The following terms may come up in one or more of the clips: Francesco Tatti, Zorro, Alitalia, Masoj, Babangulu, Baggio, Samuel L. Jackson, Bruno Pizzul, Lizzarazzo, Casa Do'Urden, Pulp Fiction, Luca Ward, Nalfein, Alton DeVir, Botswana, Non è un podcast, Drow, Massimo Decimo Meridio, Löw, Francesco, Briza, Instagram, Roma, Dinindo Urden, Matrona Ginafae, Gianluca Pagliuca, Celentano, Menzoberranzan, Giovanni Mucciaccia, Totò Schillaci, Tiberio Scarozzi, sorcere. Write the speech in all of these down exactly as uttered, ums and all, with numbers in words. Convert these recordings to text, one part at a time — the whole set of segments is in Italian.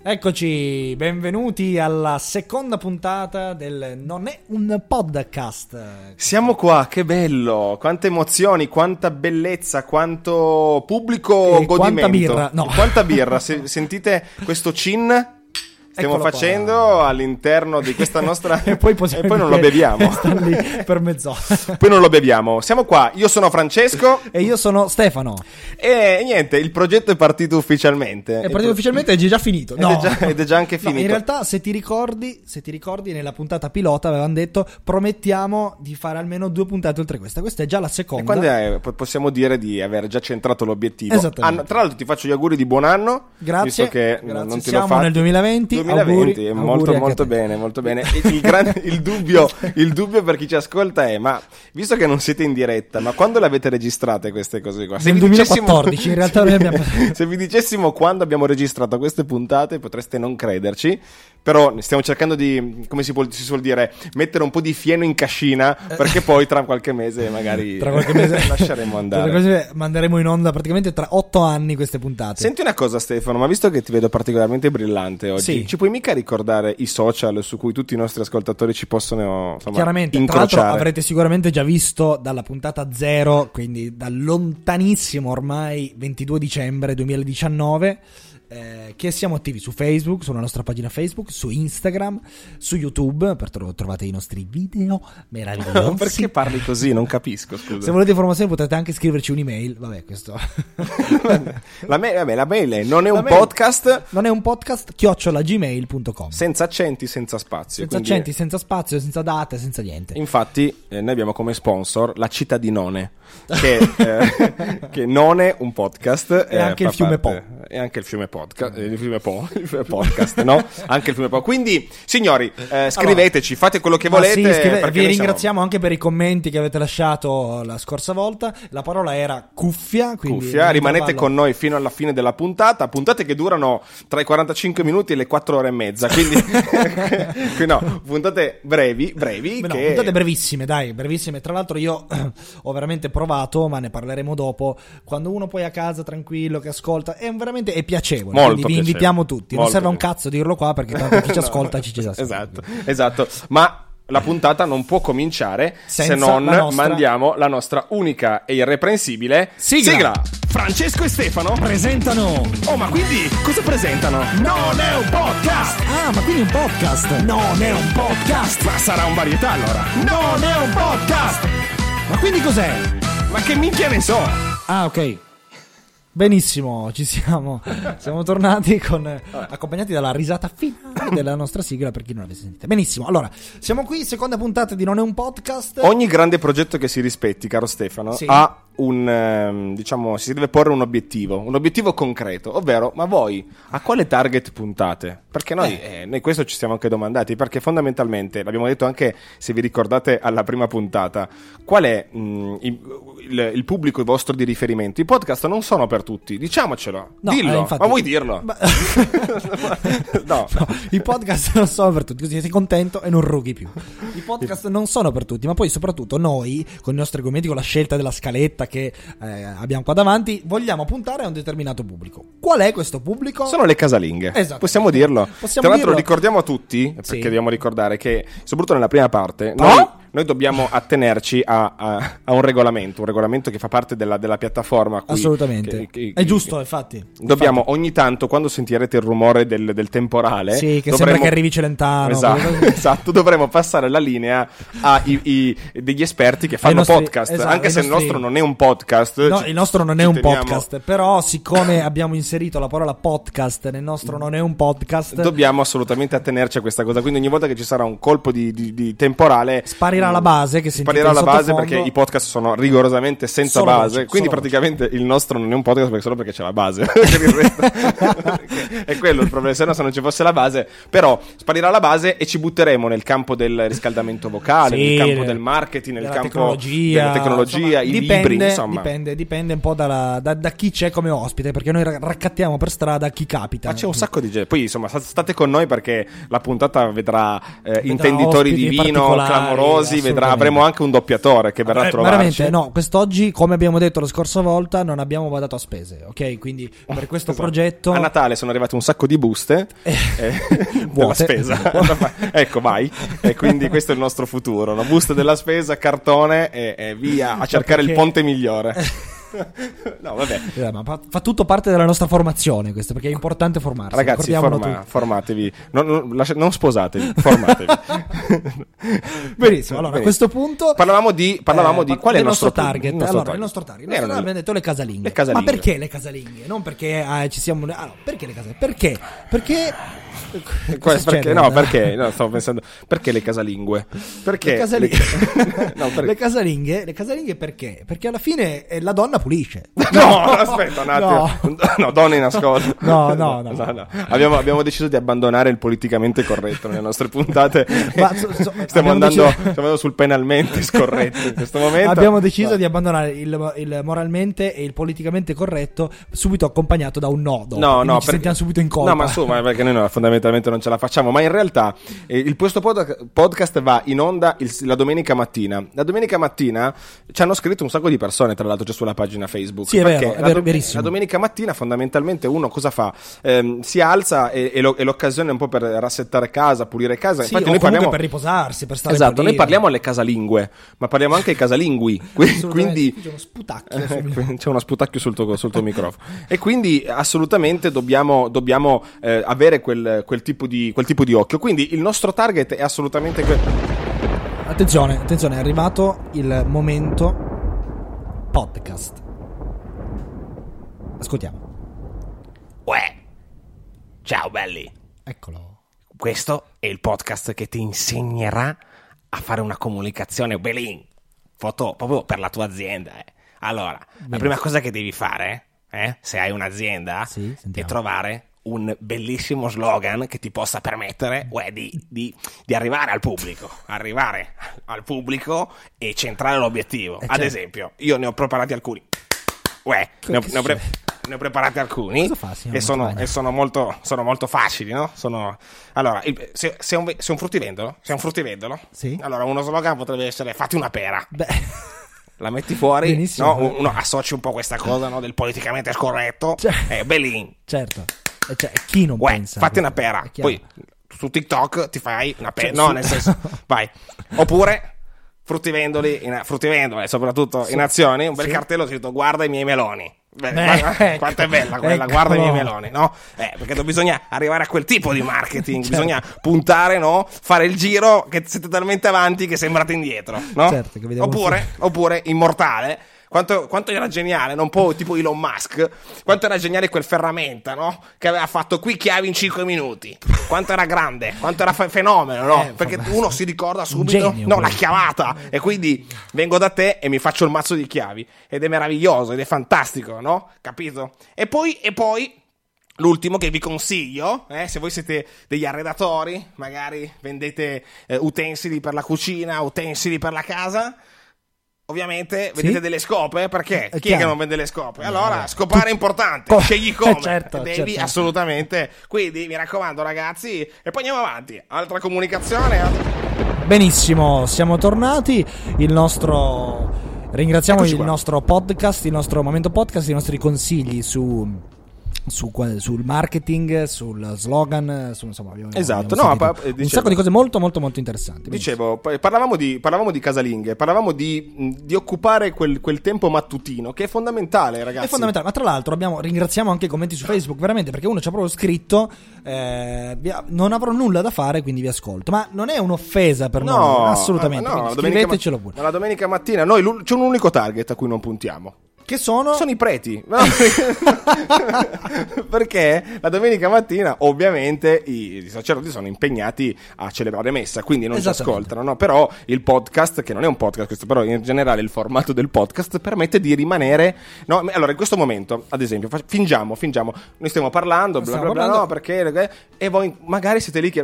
Eccoci, benvenuti alla seconda puntata del Non è un podcast. Siamo qua, che bello, quante emozioni, quanta bellezza, quanto pubblico e godimento. Quanta birra, no. Quanta birra, se, sentite questo cin... Stiamo Eccolo facendo qua. All'interno di questa nostra... e, poi e poi non lo beviamo. Per mezz'ora. Poi non lo beviamo. Siamo qua. Io sono Francesco. E io sono Stefano. E niente, il progetto è partito ufficialmente. È partito il... ufficialmente ed è già finito. No. Ed, è già, ed è già anche finito. No, in realtà, se ti ricordi, se ti ricordi, nella puntata pilota avevano detto promettiamo di fare almeno due puntate oltre questa. Questa è già la seconda. E quando è, possiamo dire di aver già centrato l'obiettivo. Esattamente. An- tra l'altro ti faccio gli auguri di buon anno. Grazie. Visto che grazie. Non ti Siamo l'ho fatto. nel duemilaventi. duemilaventi è molto molto bene, molto bene. Il, gran, il dubbio il dubbio per chi ci ascolta è: ma visto che non siete in diretta, ma quando le avete registrate queste cose qua? Se nel duemilaquattordici in realtà se, abbiamo... se vi dicessimo quando abbiamo registrato queste puntate potreste non crederci, però stiamo cercando di, come si, può, si suol dire, mettere un po' di fieno in cascina, perché poi tra qualche mese magari tra qualche mese lasceremo andare, tra qualche mese manderemo in onda praticamente tra otto anni queste puntate. Senti una cosa, Stefano, ma visto che ti vedo particolarmente brillante oggi, sì. Ci puoi mica ricordare i social su cui tutti i nostri ascoltatori ci possono, insomma, chiaramente incrociare? Tra l'altro avrete sicuramente già visto dalla puntata zero, quindi da lontanissimo ormai ventidue dicembre duemiladiciannove, eh, che siamo attivi su Facebook, sulla nostra pagina Facebook, su Instagram, su YouTube, per tro- trovate i nostri video meravigliosi. Perché parli così? Non capisco, scusa. Se volete informazioni potete anche scriverci un'email. Vabbè, questo la, mail, vabbè, la mail è non è la un mail, podcast non è un podcast chiocciola gmail punto com, senza accenti, senza spazio, senza accenti, è... senza spazio, senza date, senza niente. Infatti eh, noi abbiamo come sponsor la città di None, che, eh, che non è un podcast, e eh, anche il fiume parte, Po e anche il fiume Po Podcast, il fiume Po, il fiume podcast, no? Anche il fiume Po. Quindi, signori, eh, scriveteci, allora, fate quello che volete. Sì, scrive- vi ringraziamo siamo... anche per i commenti che avete lasciato la scorsa volta. La parola era cuffia. Quindi cuffia. Rimanete con noi fino alla fine della puntata. Puntate che durano tra i quarantacinque minuti e le quattro ore e mezza. Quindi, no, puntate brevi, brevi. No, che... puntate brevissime, dai, brevissime. Tra l'altro, io ho veramente provato, ma ne parleremo dopo. Quando uno poi a casa tranquillo che ascolta, è veramente è piacevole. Molto quindi vi piacevole. Invitiamo tutti, molto non serve piacevole. Un cazzo dirlo qua, perché tanto chi ci ascolta ci ci ascolta. Esatto, esatto. Ma la puntata non può cominciare senza, se non la nostra... mandiamo la nostra unica e irreprensibile sigla. sigla. Francesco e Stefano presentano. Oh, ma quindi cosa presentano? Non è un podcast. Ah, ma quindi un podcast. Non è un podcast. Ma sarà un varietà allora. Non è un podcast. Ma quindi cos'è? Ma che minchia ne so. Ah, ok. Benissimo, ci siamo, siamo tornati con, accompagnati dalla risata finale della nostra sigla, per chi non l'avesse sentita. Benissimo, allora, siamo qui, seconda puntata di Non è un podcast. Ogni grande progetto che si rispetti, caro Stefano, sì. ha un, diciamo, si deve porre un obiettivo, un obiettivo concreto, ovvero, ma voi a quale target puntate? Perché noi, eh. Eh, noi questo ci siamo anche domandati, perché fondamentalmente, l'abbiamo detto anche, se vi ricordate, alla prima puntata, qual è mh, il, il, il pubblico vostro di riferimento? I podcast non sono per tutti, diciamocelo, no, dillo, eh, infatti, ma vuoi dirlo? Ma... no. no, i podcast non sono per tutti, così sei contento e non rughi più. I podcast non sono per tutti, ma poi soprattutto noi, con i nostri argomenti, con la scelta della scaletta che eh, abbiamo qua davanti, vogliamo puntare a un determinato pubblico. Qual è questo pubblico? Sono le casalinghe, esatto. Possiamo dirlo? Possiamo Tra l'altro dirlo. Ricordiamo a tutti, perché sì. dobbiamo ricordare che, soprattutto nella prima parte, no? noi... Noi dobbiamo attenerci a, a, a un regolamento, un regolamento che fa parte della, della piattaforma. Qui, assolutamente, che, che, è giusto, che, infatti. Dobbiamo infatti. Ogni tanto, quando sentirete il rumore del, del temporale, sì, che dovremo, sembra che arrivi Celentano. Esatto, esatto, dovremo passare la linea a i, i, degli esperti che fanno nostri, podcast, esatto, anche se nostri, il nostro non è un podcast. No, ci, il nostro non è un teniamo. podcast, però siccome abbiamo inserito la parola podcast nel nostro non è un podcast, dobbiamo assolutamente attenerci a questa cosa. Quindi ogni volta che ci sarà un colpo di, di, di temporale, spari la base che si sparirà la base, perché i podcast sono rigorosamente senza solo base voce, quindi praticamente voce. Il nostro non è un podcast perché solo perché c'è la base è quello il problema, se no se non ci fosse la base, però sparirà la base e ci butteremo nel campo del riscaldamento vocale, sì, nel campo del marketing, nel campo tecnologia, della tecnologia, insomma, i dipende, libri, insomma dipende, dipende un po' dalla, da, da chi c'è come ospite, perché noi raccattiamo per strada chi capita, ma c'è un sacco di gente, poi insomma state con noi perché la puntata vedrà eh, intenditori di vino clamorosi, così vedrà, avremo anche un doppiatore che verrà eh, a trovarci. Veramente, no, quest'oggi, come abbiamo detto la scorsa volta, non abbiamo badato a spese, ok? Quindi per questo esatto. progetto... A Natale sono arrivate un sacco di buste eh, eh, della spesa. Ecco, vai. E quindi questo è il nostro futuro, la busta della spesa, cartone e, e via a cercare perché... il ponte migliore. No, vabbè. Eh, ma fa, fa tutto parte della nostra formazione, questo, perché è importante formarsi. Ragazzi, forma, formatevi, non, non, lascia, non sposatevi, formatevi. Benissimo. Allora, Benissimo. a questo punto parlavamo di, parlavamo eh, di qual è il nostro, nostro target. Nostro allora, target. Il nostro target. Allora, abbiamo detto le casalinghe. le casalinghe. Ma perché le casalinghe? Non perché ah, ci siamo. Ah, no, perché le casalinghe? Perché? Perché? Questo, perché no, perché no, stavo pensando perché le casalingue? Perché le casalinghe? no, perché? Le casalinghe? Le casalinghe perché? Perché alla fine la donna pulisce. No, no, aspetta un attimo. No, no donne in ascolto. No, no, no. no, no, no. Abbiamo, abbiamo deciso di abbandonare il politicamente corretto nelle nostre puntate. Ma, so, so, stiamo, andando, deciso... stiamo andando sul penalmente scorretto in questo momento. Abbiamo deciso no. di abbandonare il, il moralmente e il politicamente corretto subito accompagnato da un nodo. No, no, ci per... sentiamo subito in colpa. No, ma insomma, perché noi no, fondamentalmente non ce la facciamo, ma in realtà eh, il questo pod- podcast va in onda il, la domenica mattina. La domenica mattina ci hanno scritto un sacco di persone, tra l'altro c'è sulla pagina Facebook. Sì, è vero, è vero, la, la domenica mattina fondamentalmente uno cosa fa? Eh, si alza e, e, lo, e l'occasione è un po' per rassettare casa, pulire casa. Sì, infatti noi parliamo per riposarsi, per stare Esatto, noi parliamo alle casalingue, ma parliamo anche ai casalingui. Quindi c'è uno sputacchio sul c'è uno sputacchio sul tuo, sul tuo microfono. E quindi assolutamente dobbiamo, dobbiamo eh, avere quel, quel, tipo di, quel tipo di occhio. Quindi il nostro target è assolutamente que- Attenzione, attenzione, è arrivato il momento podcast. Ascoltiamo. Uè. Ciao belli. Eccolo. Questo è il podcast che ti insegnerà a fare una comunicazione belin. Foto proprio per la tua azienda. Eh. Allora, Bene. la prima cosa che devi fare, eh, se hai un'azienda, sì, è trovare un bellissimo slogan che ti possa permettere uè, di, di, di arrivare al pubblico, arrivare al pubblico e centrare l'obiettivo. Eh, Ad certo. esempio, io ne ho preparati alcuni. Uè, ne ho, ne, ho pre- ne ho preparati alcuni fa, e, sono, e sono, molto, sono molto facili, no? Sono... Allora, il, se, se, un, se un fruttivendolo, se un fruttivendolo, sì. allora uno slogan potrebbe essere fatti una pera. Beh... La metti fuori, Benissimo. no? Uno associ un po' questa cosa no? del politicamente scorretto. Certo. È Belin. Certo. Cioè, chi non Uè, pensa fatti una pera poi su TikTok ti fai una pera cioè, no su... nel senso vai oppure fruttivendoli in, fruttivendoli soprattutto sì. in azioni un bel sì. cartello scritto guarda i miei meloni. Beh, eh, ecco, quanto è bella quella, ecco. guarda i miei meloni, no? Eh, perché bisogna arrivare a quel tipo di marketing, certo. bisogna puntare, no? Fare il giro che siete talmente avanti che sembrate indietro, no? Certo, che oppure, oppure immortale. Quanto, quanto era geniale, non può, tipo Elon Musk, quanto era geniale quel ferramenta, no? Che aveva fatto qui chiavi in cinque minuti, quanto era grande, quanto era fe- fenomeno, no? Eh, perché vabbè. uno si ricorda subito, genio, no, poi. la chiavata, e quindi vengo da te e mi faccio il mazzo di chiavi, ed è meraviglioso, ed è fantastico, no? Capito? E poi, e poi... L'ultimo che vi consiglio, eh, se voi siete degli arredatori, magari vendete eh, utensili per la cucina, utensili per la casa... Ovviamente vendete sì? delle scope, perché chi è che non vende le scope? Allora, scopare è importante, Co- scegli come, certo, devi certo. assolutamente. Quindi mi raccomando ragazzi, e poi andiamo avanti, altra comunicazione. Altra... Benissimo, siamo tornati, il nostro ringraziamo Eccoci il qua. nostro podcast, il nostro momento podcast, i nostri consigli su... Su, sul marketing, sul slogan, su, insomma, abbiamo, esatto, abbiamo no, pa- dicevo, un sacco di cose molto molto molto interessanti. Dicevo, parlavamo di, parlavamo di casalinghe, parlavamo di, di occupare quel, quel tempo mattutino che è fondamentale, ragazzi. È fondamentale, ma tra l'altro abbiamo, ringraziamo anche i commenti su Facebook, veramente, perché uno ci ha proprio scritto eh, non avrò nulla da fare, quindi vi ascolto. Ma non è un'offesa per no, noi, assolutamente, no, scrivetecelo pure. Ma la domenica mattina noi c'è un unico target a cui non puntiamo. Che sono? Sono i preti. No, perché, perché la domenica mattina ovviamente i, i sacerdoti sono impegnati a celebrare messa, quindi non ci ascoltano, no? Però il podcast, che non è un podcast questo, però in generale il formato del podcast permette di rimanere, no? Allora in questo momento, ad esempio, fingiamo, fingiamo, noi stiamo parlando, bla bla bla, no, perché e voi magari siete lì che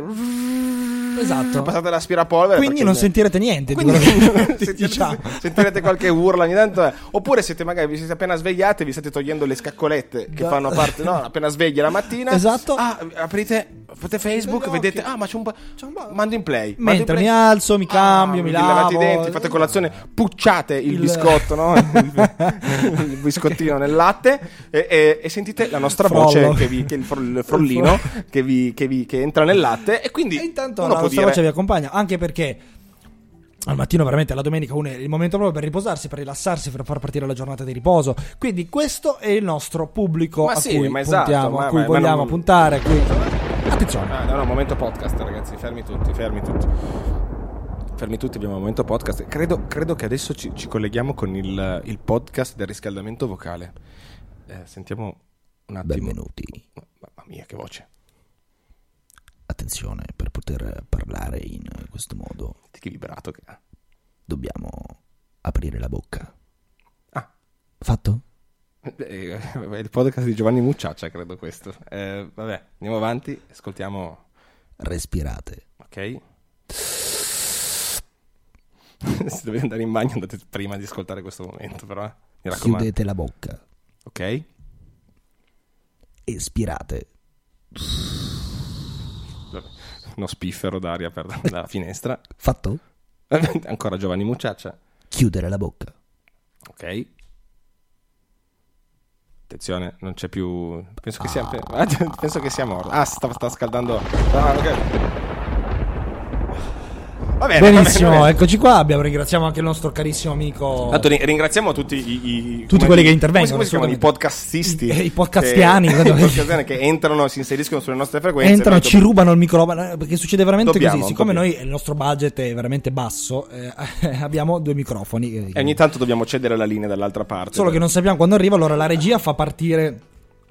Esatto. passate l'aspirapolvere, quindi non ne... sentirete niente, quindi... sentirete, diciamo. sentirete qualche urla ogni tanto, eh. Oppure siete magari vi siete appena svegliate, vi state togliendo le scaccolette che da... fanno parte, no, appena svegli la mattina, esatto. ah, aprite fate Facebook, vedete, ah, ma c'è un, ba- c'è un ba- mando in play, mentre in play. Mi alzo, mi cambio, ah, mi, mi lavo, mi lavate i denti, fate colazione, pucciate il, il... biscotto, no? Il biscottino nel latte e, e, e sentite la nostra Frollo. voce che, vi, che il, fro, il frollino che, vi, che, vi, che entra nel latte, e quindi e intanto uno la nostra dire... voce vi accompagna, anche perché al mattino, veramente, alla domenica, uno è il momento proprio per riposarsi, per rilassarsi, per far partire la giornata di riposo. Quindi questo è il nostro pubblico, ma a sì, cui ma puntiamo, esatto, ma, a cui ma, vogliamo ma non... puntare. Cui... Attenzione. Ah, no, no, momento podcast, ragazzi, fermi tutti, fermi tutti. Fermi tutti, abbiamo un momento podcast. Credo, credo che adesso ci, ci colleghiamo con il, il podcast del riscaldamento vocale. Eh, sentiamo un attimo. Benvenuti. Mamma mia, che voce. Attenzione, per poter parlare in questo modo, che vibrato che ha, dobbiamo aprire la bocca. Ah, fatto? Eh, il podcast di Giovanni Mucciaccia, credo questo. Eh, vabbè, andiamo avanti, ascoltiamo. Respirate. Ok. Se dovete andare in bagno andate prima di ascoltare questo momento, però eh. Mi raccomando. Chiudete la bocca. Ok. Espirate. Uno spiffero d'aria per la finestra. Fatto? Ancora Giovanni Mucciaccia. Chiudere la bocca. Ok. Attenzione, non c'è più. Penso che sia. Ah. Penso che sia morto. Ah, sta, sta scaldando. Ah, ok. Va bene, benissimo, va bene, eccoci qua. Abbiamo, ringraziamo anche il nostro carissimo amico. Tanto ringraziamo tutti i, i tutti quelli i, che intervengono, come si chiamano, i podcastisti, i, i podcastiani, che, i podcastiani che entrano, si inseriscono sulle nostre frequenze, entrano, ci dobb- rubano il microfono, perché succede veramente dobbiamo, così. Siccome dobbiamo. Noi il nostro budget è veramente basso, eh, abbiamo due microfoni eh, e ogni tanto dobbiamo cedere la linea dall'altra parte. Solo che non sappiamo quando arriva, allora la regia fa partire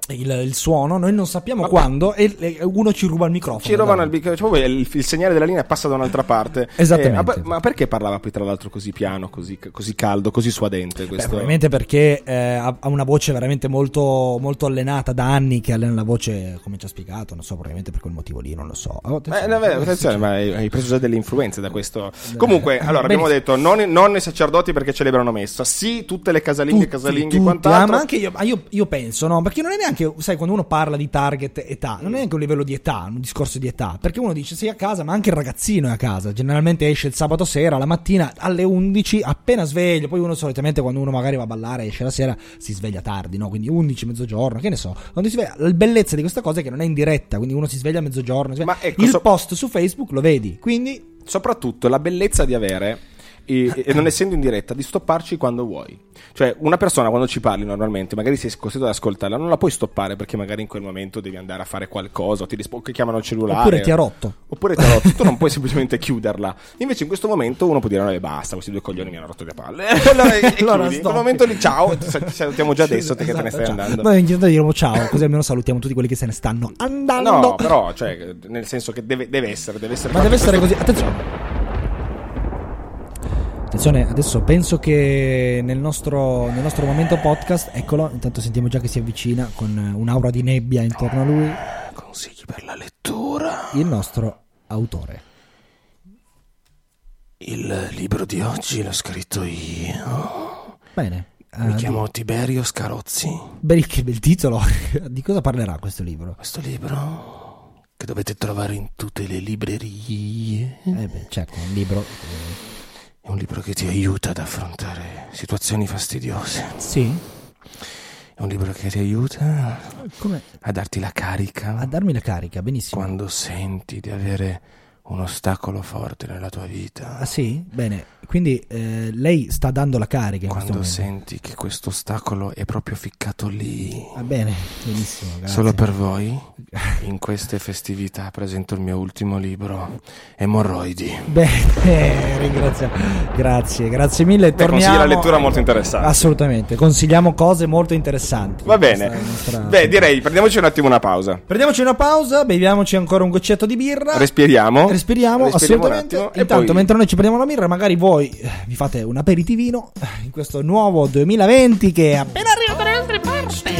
Il, il suono, noi non sappiamo ma quando, e, e uno ci ruba il microfono. Ci rubano il microfono, cioè, il, il segnale della linea passa da un'altra parte. Esattamente. Eh, ma perché parlava poi, tra l'altro, così piano, così, così caldo, così suadente? Questo? Beh, probabilmente perché eh, ha una voce veramente molto, molto allenata da anni, che allena la voce, come ci ha spiegato. Non so, probabilmente per quel motivo lì, non lo so. Oh, eh, no, attenzione, ma hai preso già delle influenze da questo. Eh, Comunque, eh, allora abbiamo detto: non, non i sacerdoti perché celebrano messa, sì, tutte le casalinghe, tutti, casalinghe tutti, e quant'altro. Ah, ma anche io, io, io penso, no? Perché non è neanche. Che, sai, quando uno parla di target età, non è neanche un livello di età, un discorso di età, perché uno dice sei a casa, ma anche il ragazzino è a casa, generalmente esce il sabato sera, la mattina alle undici appena sveglio, poi uno solitamente quando uno magari va a ballare esce la sera si sveglia tardi, no? Quindi undici, mezzogiorno, che ne so, quando si sveglia. La bellezza di questa cosa è che non è in diretta, quindi uno si sveglia a mezzogiorno, ma ecco, il so... post su Facebook lo vedi, quindi soprattutto la bellezza di avere E, e non essendo in diretta di stopparci quando vuoi, cioè una persona quando ci parli normalmente magari sei costretto ad ascoltarla, non la puoi stoppare perché magari in quel momento devi andare a fare qualcosa, ti rispo- chiamano il cellulare oppure ti ha rotto oppure ti ha rotto tu non puoi semplicemente chiuderla. Invece in questo momento uno può dire no, e basta, questi due coglioni mi hanno rotto le palle allora, e allora in quel momento lì ciao, ti salutiamo già adesso, te che esatto, te ne stai ciao. andando, noi intanto diremo ciao così almeno salutiamo tutti quelli che se ne stanno andando. No, però cioè nel senso che deve, deve essere deve essere ma deve essere così. Attenzione, attenzione, adesso penso che nel nostro, nel nostro momento podcast, eccolo, intanto sentiamo già che si avvicina con un'aura di nebbia intorno a lui. Consigli per la lettura. Il nostro autore. Il libro di oggi l'ho scritto io. Bene. Mi uh, chiamo di... Tiberio Scarozzi. Beh, che bel titolo. Di cosa parlerà questo libro? Questo libro... che dovete trovare in tutte le librerie. Eh beh, certo, un libro... Eh... È un libro che ti aiuta ad affrontare situazioni fastidiose. Sì. È un libro che ti aiuta Come? a darti la carica. A darmi la carica, benissimo. Quando senti di avere un ostacolo forte nella tua vita. Ah sì? Bene, quindi eh, lei sta dando la carica in questo momento. Quando senti che questo ostacolo è proprio ficcato lì. Va ah, bene, benissimo, grazie. Solo per voi, in queste festività presento il mio ultimo libro, Emorroidi. Bene, ringrazio. Grazie, grazie mille. Beh, torniamo. Consigli la lettura molto interessante. Assolutamente, consigliamo cose molto interessanti. Va bene. Nostra... Beh, direi prendiamoci un attimo una pausa. Prendiamoci una pausa, beviamoci ancora un goccetto di birra. Respiriamo. Respiriamo, Respiriamo assolutamente. Attimo, Intanto poi... mentre noi ci prendiamo la birra, magari voi vi fate un aperitivino in questo nuovo duemilaventi che è appena arrivato dalle altre parti.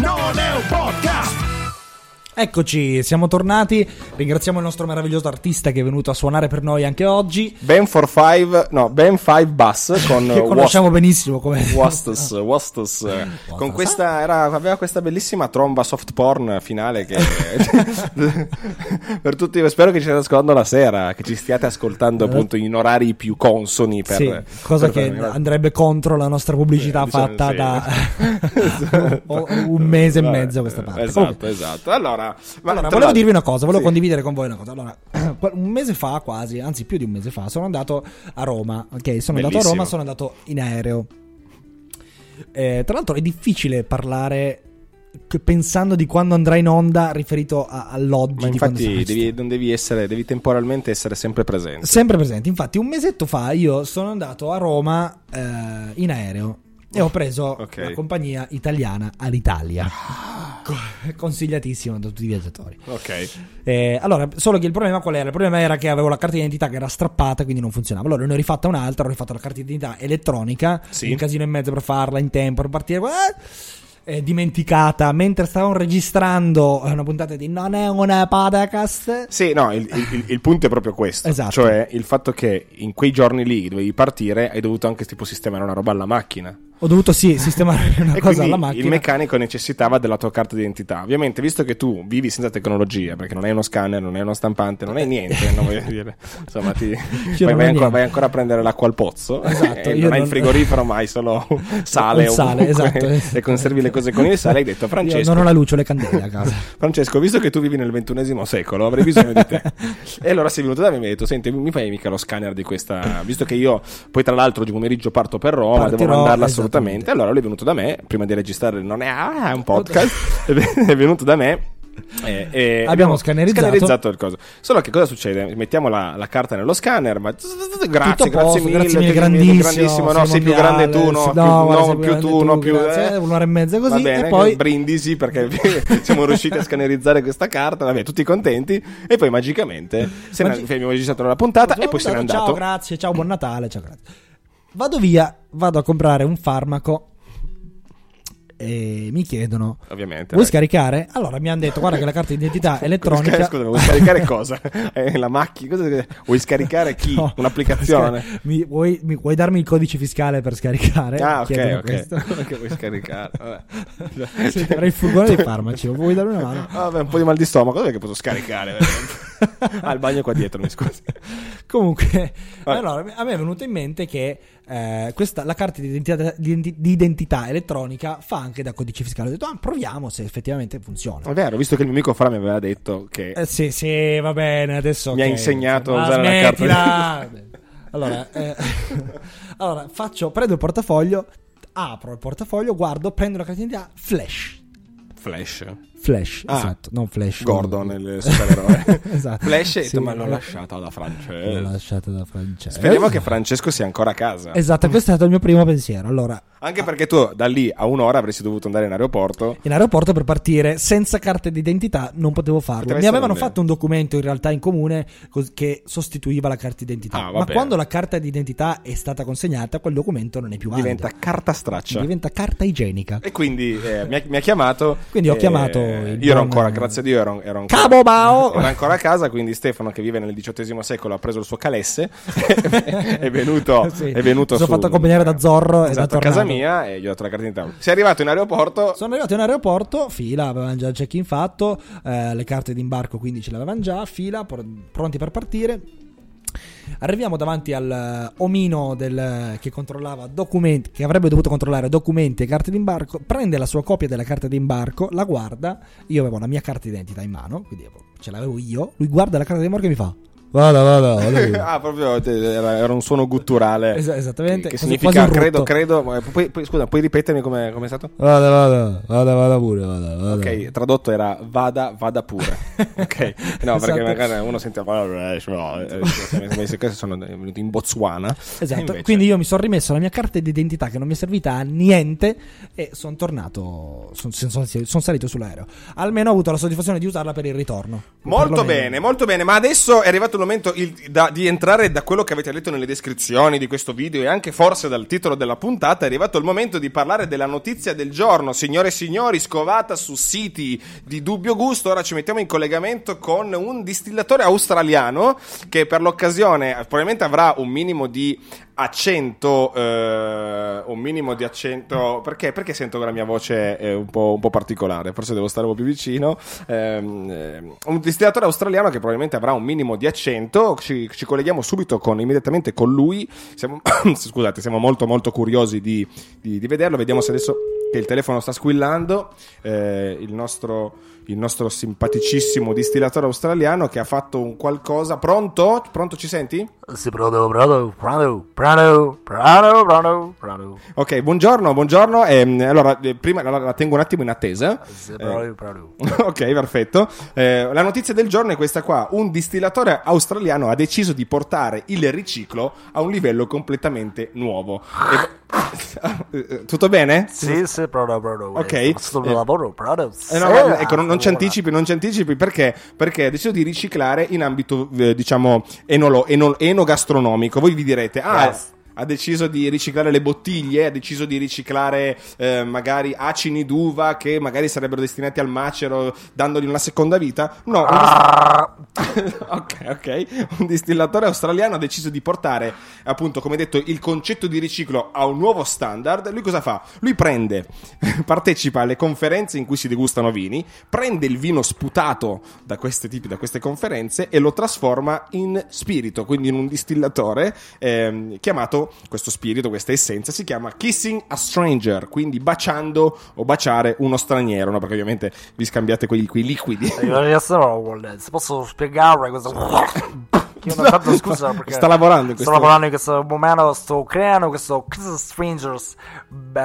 Non è un podcast! Eccoci, siamo tornati. Ringraziamo il nostro meraviglioso artista che è venuto a suonare per noi anche oggi. Ben quattro cinque, no, Ben cinque Bass con che conosciamo Wast- benissimo come Wastus, Wastus. Con questa era aveva questa bellissima tromba soft porn finale che per tutti spero che ci state ascoltando la sera, che ci stiate ascoltando appunto in orari più consoni per, sì, cosa per che per... andrebbe contro la nostra pubblicità eh, diciamo, fatta sì. da un mese e mezzo a questa parte. Esatto, Comunque. esatto. Allora, ma allora volevo dirvi una cosa, volevo sì. condividere con voi una cosa. Allora, un mese fa quasi, anzi più di un mese fa, sono andato a Roma. Ok, sono Bellissimo. andato a Roma, sono andato in aereo. Eh, tra l'altro è difficile parlare pensando di quando andrà in onda riferito a, all'oggi. Ma infatti devi, non devi essere, devi temporalmente essere sempre presente. Sempre presente. Infatti un mesetto fa io sono andato a Roma eh, in aereo. E ho preso okay. la compagnia italiana Alitalia, consigliatissima da tutti i viaggiatori. Ok. Eh, allora, solo che il problema qual era? Il problema era che avevo la carta d'identità che era strappata, quindi non funzionava. Allora ne ho rifatta un'altra, ho rifatto la carta d'identità elettronica, sì. un casino e mezzo per farla in tempo, per partire. Eh, dimenticata mentre stavamo registrando una puntata di Non è un podcast. Sì, no, il, il, il punto è proprio questo. Esatto. Cioè il fatto che in quei giorni lì dovevi partire, hai dovuto anche tipo sistemare una roba alla macchina. Ho dovuto sì sistemare una cosa alla macchina. Il meccanico necessitava della tua carta d'identità. Ovviamente, visto che tu vivi senza tecnologia, perché non hai uno scanner, non hai uno stampante, non hai niente, non voglio dire. Insomma, ti vai, vai, ancora, vai ancora a prendere l'acqua al pozzo. Esatto, e non hai non... il frigorifero, ma hai solo sale, sale esatto, esatto. e conservi le cose con il sale. Hai detto, Francesco, io non ho la luce, le candele a casa. Francesco, visto che tu vivi nel ventunesimo secolo, avrei bisogno di te. E allora sei venuto da me e mi hai detto: senti, mi fai mica lo scanner di questa. Visto che io poi, tra l'altro, di pomeriggio parto per Roma, Partirò, devo mandarla assolutamente. Allora lui è venuto da me prima di registrare Non è ah, un podcast è venuto da me e, e abbiamo scannerizzato. scannerizzato il coso. Solo che cosa succede? Mettiamo la, la carta nello scanner, ma grazie, grazie, posto, mille, grazie mille, grandissimo, grandissimo no, sei più grande tu, no, no, più, no, più tu, no, più grazie, eh. un'ora e mezza così. Va bene, e poi brindisi perché siamo riusciti a scannerizzare questa carta, vabbè, tutti contenti e poi magicamente se Magi... ne, abbiamo registrato la puntata e poi se n'è andato. Ciao, grazie, ciao, buon Natale, ciao, grazie. Vado via, vado a comprare un farmaco e mi chiedono: ovviamente, vuoi dai. scaricare? Allora mi hanno detto: guarda che la carta d'identità elettronica. Scusa, vuoi scaricare cosa? Eh, la macchina? Cosa? Vuoi scaricare chi? No, un'applicazione? Mi vuoi, mi, vuoi darmi il codice fiscale per scaricare? Ah, ok, chiedono ok. Questo. Che vuoi scaricare? Vabbè. Senti, avrei il furgone dei farmaci. Vuoi dare una mano? Vabbè, un po' di mal di stomaco. Dov'è che posso scaricare? Ah, il bagno qua dietro, mi scusi. Comunque, vabbè. Allora a me è venuto in mente che eh, questa, la carta di identità, di, di identità elettronica fa anche da codice fiscale. Ho detto, ah, proviamo se effettivamente funziona. È vero, visto che il mio amico Fra mi aveva detto che eh, sì, sì, va bene, adesso mi okay, ha insegnato a usare la carta di... Allora, eh, allora faccio, prendo il portafoglio, apro il portafoglio, guardo, prendo la cartina d'identità, flash. Flash. Flash, ah, esatto, non Flash. Gordon, non... il supereroe. Esatto. Flash, detto, sì, ma l'ho lasciata da Francesco. L'ho lasciata da Francesco. Speriamo che Francesco sia ancora a casa. Esatto, questo è stato il mio primo pensiero. Allora, anche ah, perché tu da lì a un'ora avresti dovuto andare in aeroporto. In aeroporto per partire senza carta d'identità non potevo farlo. Potresti Mi avevano fatto un documento in realtà in comune che sostituiva la carta d'identità. Ah, ma quando la carta d'identità è stata consegnata, quel documento non è più valido. Diventa carta straccia. Diventa carta igienica. E quindi eh, mi, ha, mi ha chiamato. Quindi ho eh, chiamato. Io ero ancora, grazie a Dio, ero, ero, ancora, Cabo Bao! Ero ancora a casa, quindi Stefano, che vive nel diciottesimo secolo, ha preso il suo calesse, è venuto, sì, è venuto sono su, fatto accompagnare da Zorro, esatto, a casa mia, e gli ho dato la cartina. Sei arrivato in aeroporto? Sono arrivato in aeroporto, fila, avevano già il check-in fatto, eh, le carte d'imbarco quindi ce l'avevano già, fila, pr- pronti per partire. Arriviamo davanti al omino del, che controllava documenti, che avrebbe dovuto controllare documenti e carte d'imbarco. Prende la sua copia della carta d'imbarco, la guarda. Io avevo la mia carta d'identità in mano, quindi ce l'avevo io. Lui guarda la carta d'imbarco e mi fa: vada, vada, vada. Ah, proprio era un suono gutturale. Es- esattamente. Che, che significa credo, credo. Poi, poi, scusa, puoi ripetermi come è stato? Vada, vada, vada, vada pure. Vada, vada. Ok, tradotto era vada, vada pure. Ok, no, esatto. Perché magari uno sente sono venuti in Botswana. Esatto. Invece... Quindi io mi sono rimesso la mia carta d'identità che non mi è servita a niente e sono tornato. Sono son, son salito sull'aereo. Almeno ho avuto la soddisfazione di usarla per il ritorno. Molto bene, molto bene. Ma adesso è arrivato momento il, da, di entrare da quello che avete letto nelle descrizioni di questo video e anche forse dal titolo della puntata. È arrivato il momento di parlare della notizia del giorno, signore e signori, scovata su siti di dubbio gusto. Ora ci mettiamo in collegamento con un distillatore australiano che per l'occasione probabilmente avrà un minimo di accento, eh, un minimo di accento, perché, perché sento che la mia voce è un po', un po' particolare, forse devo stare un po' più vicino. Eh, un distillatore australiano che probabilmente avrà un minimo di accento. Ci, ci colleghiamo subito con immediatamente con lui. Siamo, scusate, siamo molto molto curiosi di, di, di vederlo. Vediamo se adesso che il telefono sta squillando. Eh, il nostro il nostro simpaticissimo distillatore australiano che ha fatto un qualcosa. Pronto? Pronto, ci senti? Sì, pronto, pronto, pronto, pronto, pronto, pronto, pronto. Ok, buongiorno, buongiorno. Eh, allora, prima allora, la tengo un attimo in attesa. Sì, pronto, pronto. Eh, ok, perfetto. Eh, la notizia del giorno è questa qua. Un distillatore australiano ha deciso di portare il riciclo a un livello completamente nuovo. E... Tutto bene? Sì, sì, pronto, pronto. Ok. Sto eh, lavoro, pronto. Eh, no, ma, ecco, non, non ci anticipi, non ci anticipi perché? Perché ha deciso di riciclare in ambito, eh, diciamo, enolo, enolo, enogastronomico. Voi vi direte, ah, yes. Ha deciso di riciclare le bottiglie, ha deciso di riciclare eh, magari acini d'uva che magari sarebbero destinati al macero dandogli una seconda vita. No, ah. un dist- ok, ok. Un distillatore australiano ha deciso di portare, appunto, come detto, il concetto di riciclo a un nuovo standard. Lui cosa fa? Lui prende, partecipa alle conferenze in cui si degustano vini, prende il vino sputato da questi tipi, da queste conferenze e lo trasforma in spirito, quindi in un distillatore eh, chiamato questo spirito, questa essenza si chiama Kissing a Stranger, quindi baciando o baciare uno straniero, no? Perché ovviamente vi scambiate quei, quei liquidi. Se posso spiegare questo... Io non tanto scusa perché sta lavorando in questo sto lavorando in questo momento, sto creando questo Kiss Strangers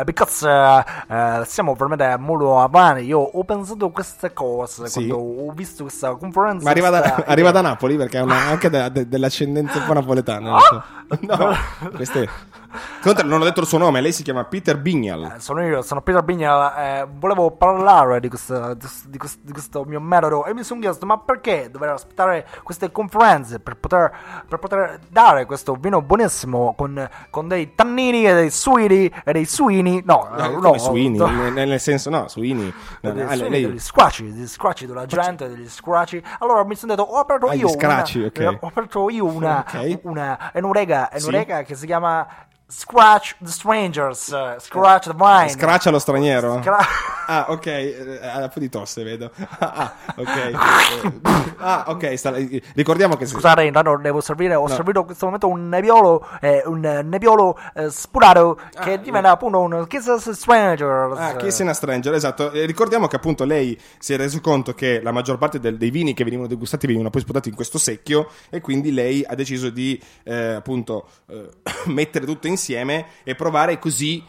because uh, uh, siamo veramente molto avanti. Io ho pensato a queste cose, sì, quando ho visto questa conferenza. Ma arriva da, questa... arriva da Napoli perché è una, anche da, de, dell'ascendenza un po' napoletana. Ah? So. No, queste... non ho detto il suo nome, lei si chiama Peter Bignell. Eh, sono io, sono Peter Bignell. Eh, volevo parlare di questo, di, questo, di questo mio metodo e mi sono chiesto ma perché dover aspettare queste conferenze per poter, per poter dare questo vino buonissimo con, con dei tannini e dei suini e dei suini no, no, no, no suini no. Nel senso no suini, no, dei, no, suini lei... degli squacci degli squacci della gente degli squacci. Allora mi sono detto ho aperto ah, io scratchi, una, okay. ho aperto io una okay. una enorega enorega sì. Che si chiama Scratch the Strangers, Scratch the Vine. Scratch lo straniero. Scra- Ah, ok, ha un po' di tosse, vedo. Ah, ok. Ah, ok, sta... ricordiamo che... Scusate, se... non devo servire, ho no. servito in questo momento un nebbiolo, eh, un nebbiolo eh, spurato che ah, diventa no. appunto un Kissing a Stranger. Ah, Kissing a Stranger, esatto. E ricordiamo che appunto lei si è reso conto che la maggior parte del, dei vini che venivano degustati venivano poi sputati in questo secchio, e quindi lei ha deciso di eh, appunto eh, mettere tutto insieme e provare così.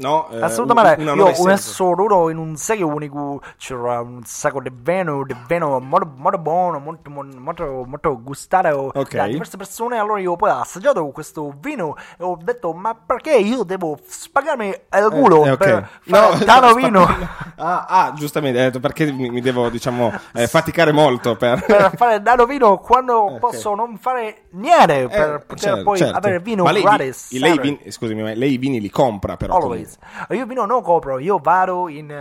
No, eh, assolutamente, un, io ho solo in un secchio unico c'era un sacco di vino, di vino molto, molto buono, molto, molto, molto gustato okay. da diverse persone. Allora io poi ho assaggiato questo vino e ho detto, ma perché io devo spagarmi il culo eh, eh, okay. per fare no, tanto vino? Ah, ah, giustamente, eh, perché mi, mi devo, diciamo, eh, faticare molto per... per fare tanto vino quando okay. posso non fare niente per eh, poter certo, poi certo. avere vino ma lei, gratis. Lei, vin, scusami, ma lei i vini li compra però? Io vino non compro, io vado in,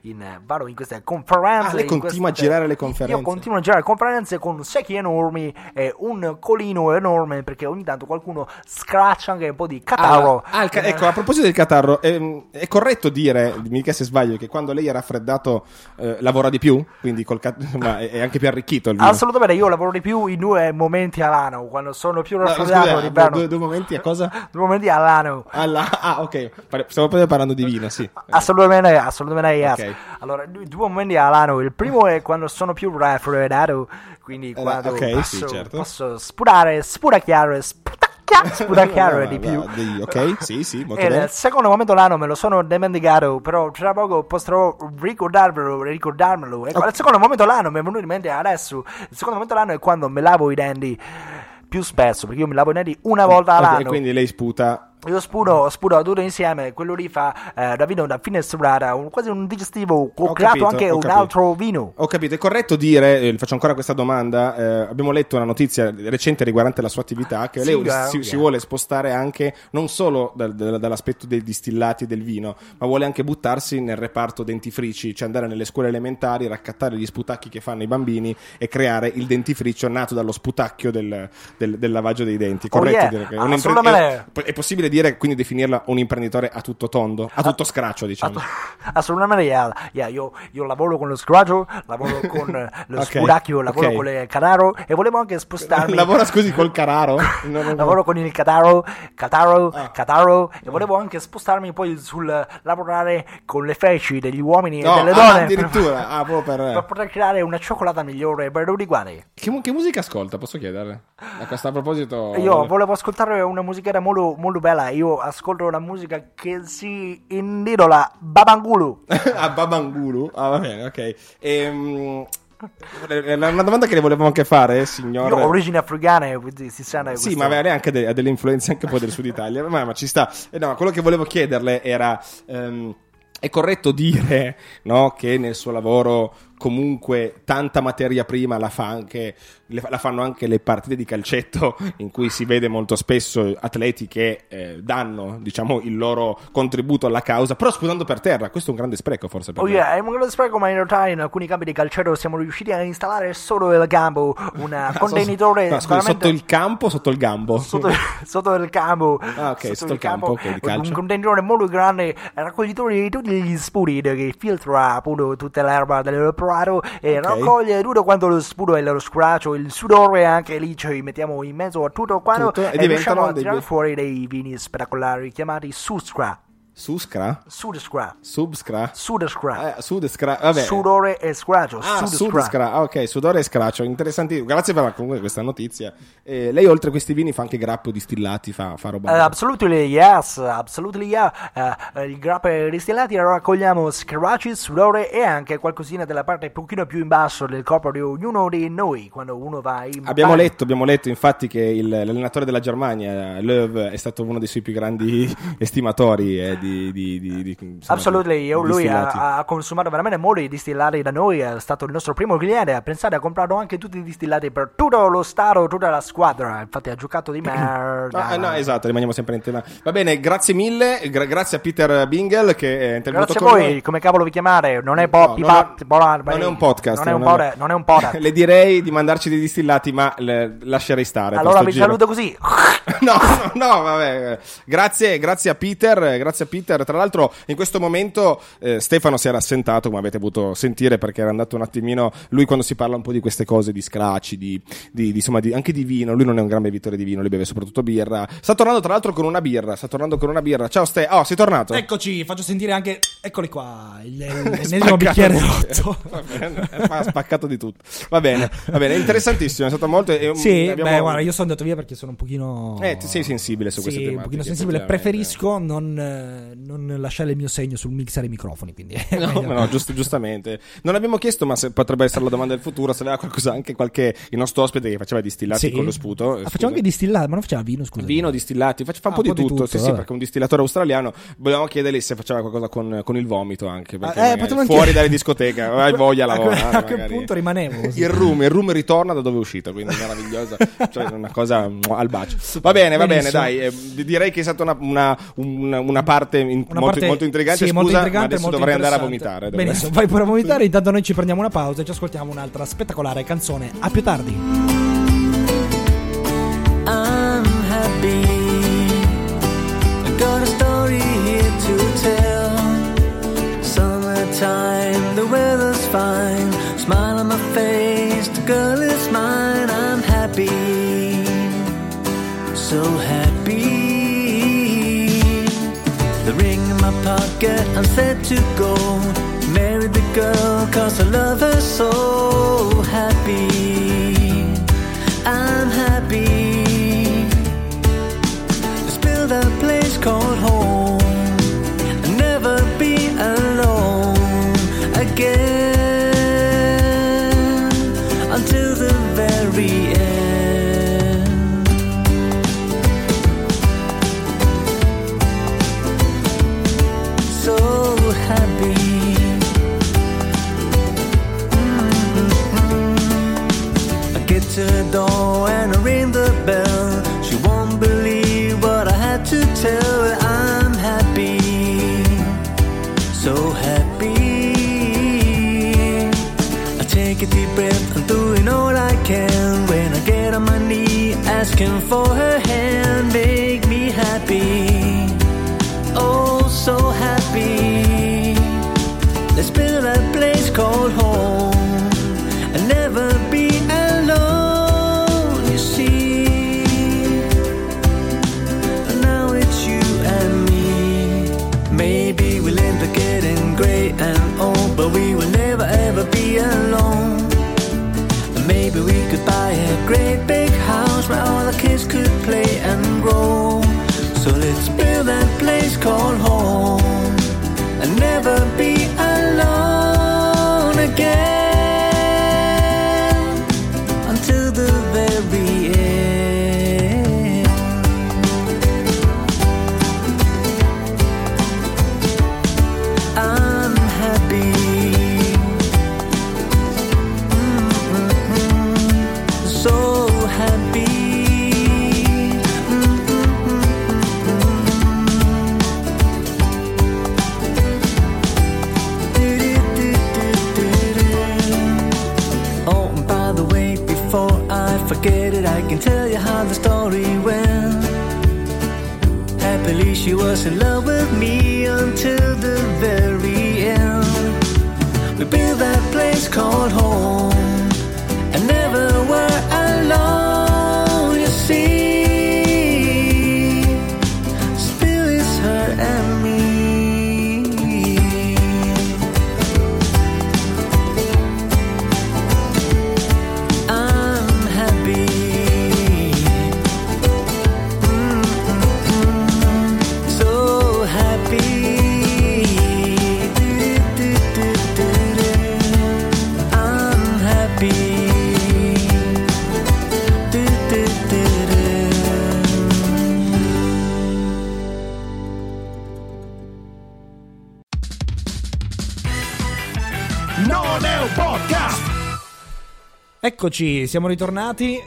in, vado in queste conferenze. Ah, lei continua queste, a girare le conferenze? Io continuo a girare le conferenze con secchi enormi e un colino enorme, perché ogni tanto qualcuno scratcha anche un po' di catarro. Ah, ah, ca- ecco, a proposito del catarro, è, è corretto dire, mica se sbaglio, che quando lei è raffreddato eh, lavora di più? Quindi col cat- ma è anche più arricchito il vino. Assolutamente, io lavoro di più in due momenti all'anno, quando sono più raffreddato di no, due, due momenti a cosa? Due momenti all'anno. Alla, ah, ok, Pare- stiamo proprio parlando di vino, sì. Assolutamente, assolutamente, yes. Okay. Allora, due momenti all'anno. Il primo è quando sono più raffreddato, quindi quando eh, okay, posso, sì, certo. posso spurare, spuracchiare, spuracchiare di più. Ok, sì, sì, molto e bene. Il secondo momento l'anno me lo sono dimenticato, però tra poco potrò ricordarvelo, ricordarmelo. Ecco, okay. Il secondo momento l'anno mi è venuto in mente adesso. Il secondo momento l'anno è quando mi lavo i denti più spesso, perché io mi lavo i denti una volta all'anno. E okay, quindi lei sputa... Io sputo, sputo tutto insieme, quello lì fa eh, da vino da finestrata, un, quasi un digestivo, ho, ho creato capito, anche ho un capito. altro vino. Ho capito, è corretto dire, eh, faccio ancora questa domanda, eh, abbiamo letto una notizia recente riguardante la sua attività, che sì, lei eh, si, eh. si vuole spostare anche, non solo da, da, dall'aspetto dei distillati del vino, ma vuole anche buttarsi nel reparto dentifrici, cioè andare nelle scuole elementari, raccattare gli sputacchi che fanno i bambini e creare il dentifricio nato dallo sputacchio del, del, del lavaggio dei denti. Corretto oh yeah, dire che è, impre- è, è possibile dire, quindi definirla un imprenditore a tutto tondo, a tutto scraccio, diciamo. Assolutamente, yeah, yeah, io, io lavoro con lo scraccio, lavoro con lo okay, spuracchio, lavoro okay. con il cararo e volevo anche spostarmi. Lavora scusi col cararo? No, no, no. Lavoro con il cataro, cataro, ah. cataro e volevo anche spostarmi poi sul lavorare con le feci degli uomini no, e delle donne. Ah, addirittura, per, ah, proprio per... per poter creare una cioccolata migliore per tutti quanti. Che, che musica ascolta, posso chiedere? A questo a proposito... Io volevo ascoltare una musichetta molto, molto bella. Io ascolto una musica che si intitola Babangulu. Ah, Babangulu? Ah, va bene, ok. Ehm... Una domanda che le volevamo anche fare, signor. Io ho origini africane, quindi si sa. Sì, ma lei anche de- ha delle influenze anche un po' del sud Italia. Ma, ma ci sta. Eh, no, quello che volevo chiederle era... Um... È corretto dire, no, che nel suo lavoro comunque tanta materia prima la, fa anche, la fanno anche le partite di calcetto, in cui si vede molto spesso atleti che eh, danno, diciamo, il loro contributo alla causa, però sputando per terra. Questo è un grande spreco forse per oh yeah, è un grande spreco, ma in realtà in alcuni campi di calcetto siamo riusciti a installare solo nel campo un contenitore no, scusi, sotto il campo sotto il gambo sotto, sotto il campo ah, okay, sotto, sotto il campo, campo okay, di calcio. Un contenitore molto grande raccoglitore di tutti gli sputi che filtra appunto tutta l'erba dell'operato e okay. raccoglie tutto quanto lo sputo e lo scraccio, il sudore anche lì ci mettiamo in mezzo a tutto quanto tutto, e, e riusciamo a tirare dei... fuori dei vini spettacolari chiamati Suscra. Suscra? Sudescra. Subscra? Sudescra. Eh, sudescra, vabbè. Sudore e scraccio. Ah, sudescra. Sudescra. Ok, sudore e scraccio. Interessante. Grazie per comunque questa notizia. Eh, lei oltre a questi vini fa anche grappo distillati, fa, fa roba. Uh, absolutely yes, absolutely yeah. Uh, il grappo distillati, raccogliamo scracci, sudore e anche qualcosina della parte un pochino più in basso del corpo di ognuno di noi quando uno va in Abbiamo bagno. letto, abbiamo letto infatti che il, l'allenatore della Germania, Löw, è stato uno dei suoi più grandi estimatori eh, Di, di, di, di, insomma, Absolutely, io, lui ha, ha consumato veramente molti distillati da noi, è stato il nostro primo cliente, ha pensato, ha comprato anche tutti i distillati per tutto lo stato, tutta la squadra, infatti ha giocato di merda. Ah, no, esatto, rimaniamo sempre in tema. Va bene, grazie mille, gra- grazie a Peter Bignell che è intervenuto. Grazie a voi, noi. Come cavolo vi chiamate? Non è Poppy no, non, non, non è un podcast. Non è un, pod- non è un podcast. Le direi di mandarci dei distillati, ma le lascerei stare. Allora vi giro. saluto così. No, no, no, vabbè. Grazie, grazie a Peter, grazie a Peter. Tra l'altro, in questo momento eh, Stefano si era assentato, come avete potuto sentire, perché era andato un attimino. Lui, quando si parla un po' di queste cose, di scracci, di, di, di insomma, di, anche di vino. Lui non è un gran bevitore di vino, lui beve soprattutto birra. Sta tornando, tra l'altro, con una birra. Sta tornando con una birra. Ciao, Ste. Oh, sei tornato? Eccoci, faccio sentire anche. Eccoli qua. Il, l'ennesimo bicchiere rotto. Va bene, ha spaccato di tutto. Va bene, va bene. È interessantissimo, è stato molto. È un, sì, abbiamo... beh, guarda, io sono andato via perché sono un pochino. Eh, ti sei sensibile su sì, queste tematiche. Sì, un pochino sensibile. Preferisco non, non lasciare il mio segno sul mixer e i microfoni. Quindi no, no, giust- giustamente. Non abbiamo chiesto, ma se potrebbe essere la domanda del futuro, se aveva qualcosa anche qualche il nostro ospite che faceva distillati sì. con lo sputo. Ah, faceva anche distillati, ma non faceva vino, scusa. Vino, distillati, fa un ah, po' di tutto. tutto sì, vabbè. Sì, perché un distillatore australiano. Volevamo chiedergli se faceva qualcosa con, con il vomito anche. Perché eh, fuori anche... dalle discoteche, hai voglia la voglia. A quel magari. punto rimanevo. Così. Il rum, il rum ritorna da dove è uscito, quindi meravigliosa, cioè una cosa al bacio. Va bene, va Benissimo. bene, dai. Direi che è stata una, una, una, una parte, in, una molto, parte molto intrigante. Sì, scusa, molto intrigante, ma adesso molto dovrei andare a vomitare. Benissimo, vai pure a vomitare. Intanto noi ci prendiamo una pausa e ci ascoltiamo un'altra spettacolare canzone. A più tardi. I'm happy. I got a story here to tell. Summertime, the weather's fine. Smile on my face, the girl is mine. I'm happy. So happy. The ring in my pocket, I'm set to go. Marry the girl, cause I love her so. Happy, I'm happy. Let's build a place called home and never be alone again until the very end. To the door and I ring the bell. She won't believe what I had to tell. I'm happy, so happy. I take a deep breath, I'm doing all I can. When I get on my knee, asking for her hand. Make me happy, oh so happy. Let's build a place called home and never be alone. Eccoci, siamo ritornati.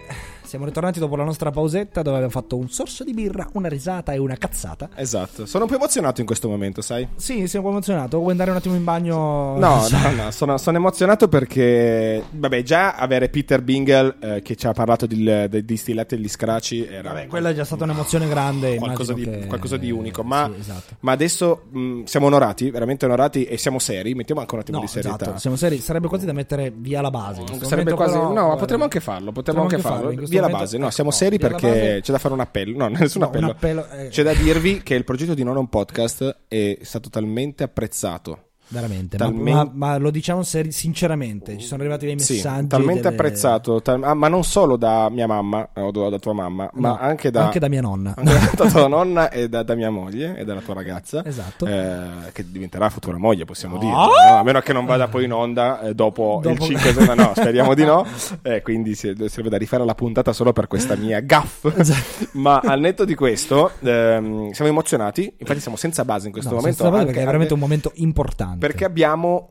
Siamo ritornati dopo la nostra pausetta dove abbiamo fatto un sorso di birra, una risata e una cazzata. Esatto. Sono un po' emozionato in questo momento, sai? Sì, sono un po' emozionato. Vuoi andare un attimo in bagno? No, no, no. Sono, sono emozionato perché, vabbè, già avere Peter Bignell eh, che ci ha parlato dei di, di Stillati e degli Scraci era... Vabbè, quella è già stata un'emozione grande. Qualcosa di, che... qualcosa di unico. Ma, sì, esatto. Ma adesso mh, siamo onorati, veramente onorati, e siamo seri. Mettiamo anche un attimo no, di serietà. Esatto, siamo seri. Sarebbe quasi da mettere via la base. Sarebbe quasi... Però, no, guarda, ma potremmo anche farlo. Potremmo anche farlo. farlo. Via la base, no, siamo no, seri perché base... c'è da fare un appello. No, nessun no, appello, appello eh... c'è da dirvi che il progetto di Non è un podcast è stato talmente apprezzato. Veramente, talmente... ma, ma lo diciamo ser- sinceramente, ci sono arrivati dei messaggi sì, talmente delle... apprezzato, tal- ah, ma non solo da mia mamma o da, da tua mamma, no, ma anche da, anche da mia nonna, anche da tua nonna e da, da mia moglie e dalla tua ragazza, esatto, eh, che diventerà futura moglie, possiamo no. dire, no? A meno che non vada poi in onda eh, dopo, dopo il cinque, no, speriamo di no, eh, quindi serve da rifare la puntata solo per questa mia gaffe. Esatto. Ma al netto di questo ehm, siamo emozionati, infatti siamo senza base in questo no, momento, senza base perché è veramente un momento importante. Perché abbiamo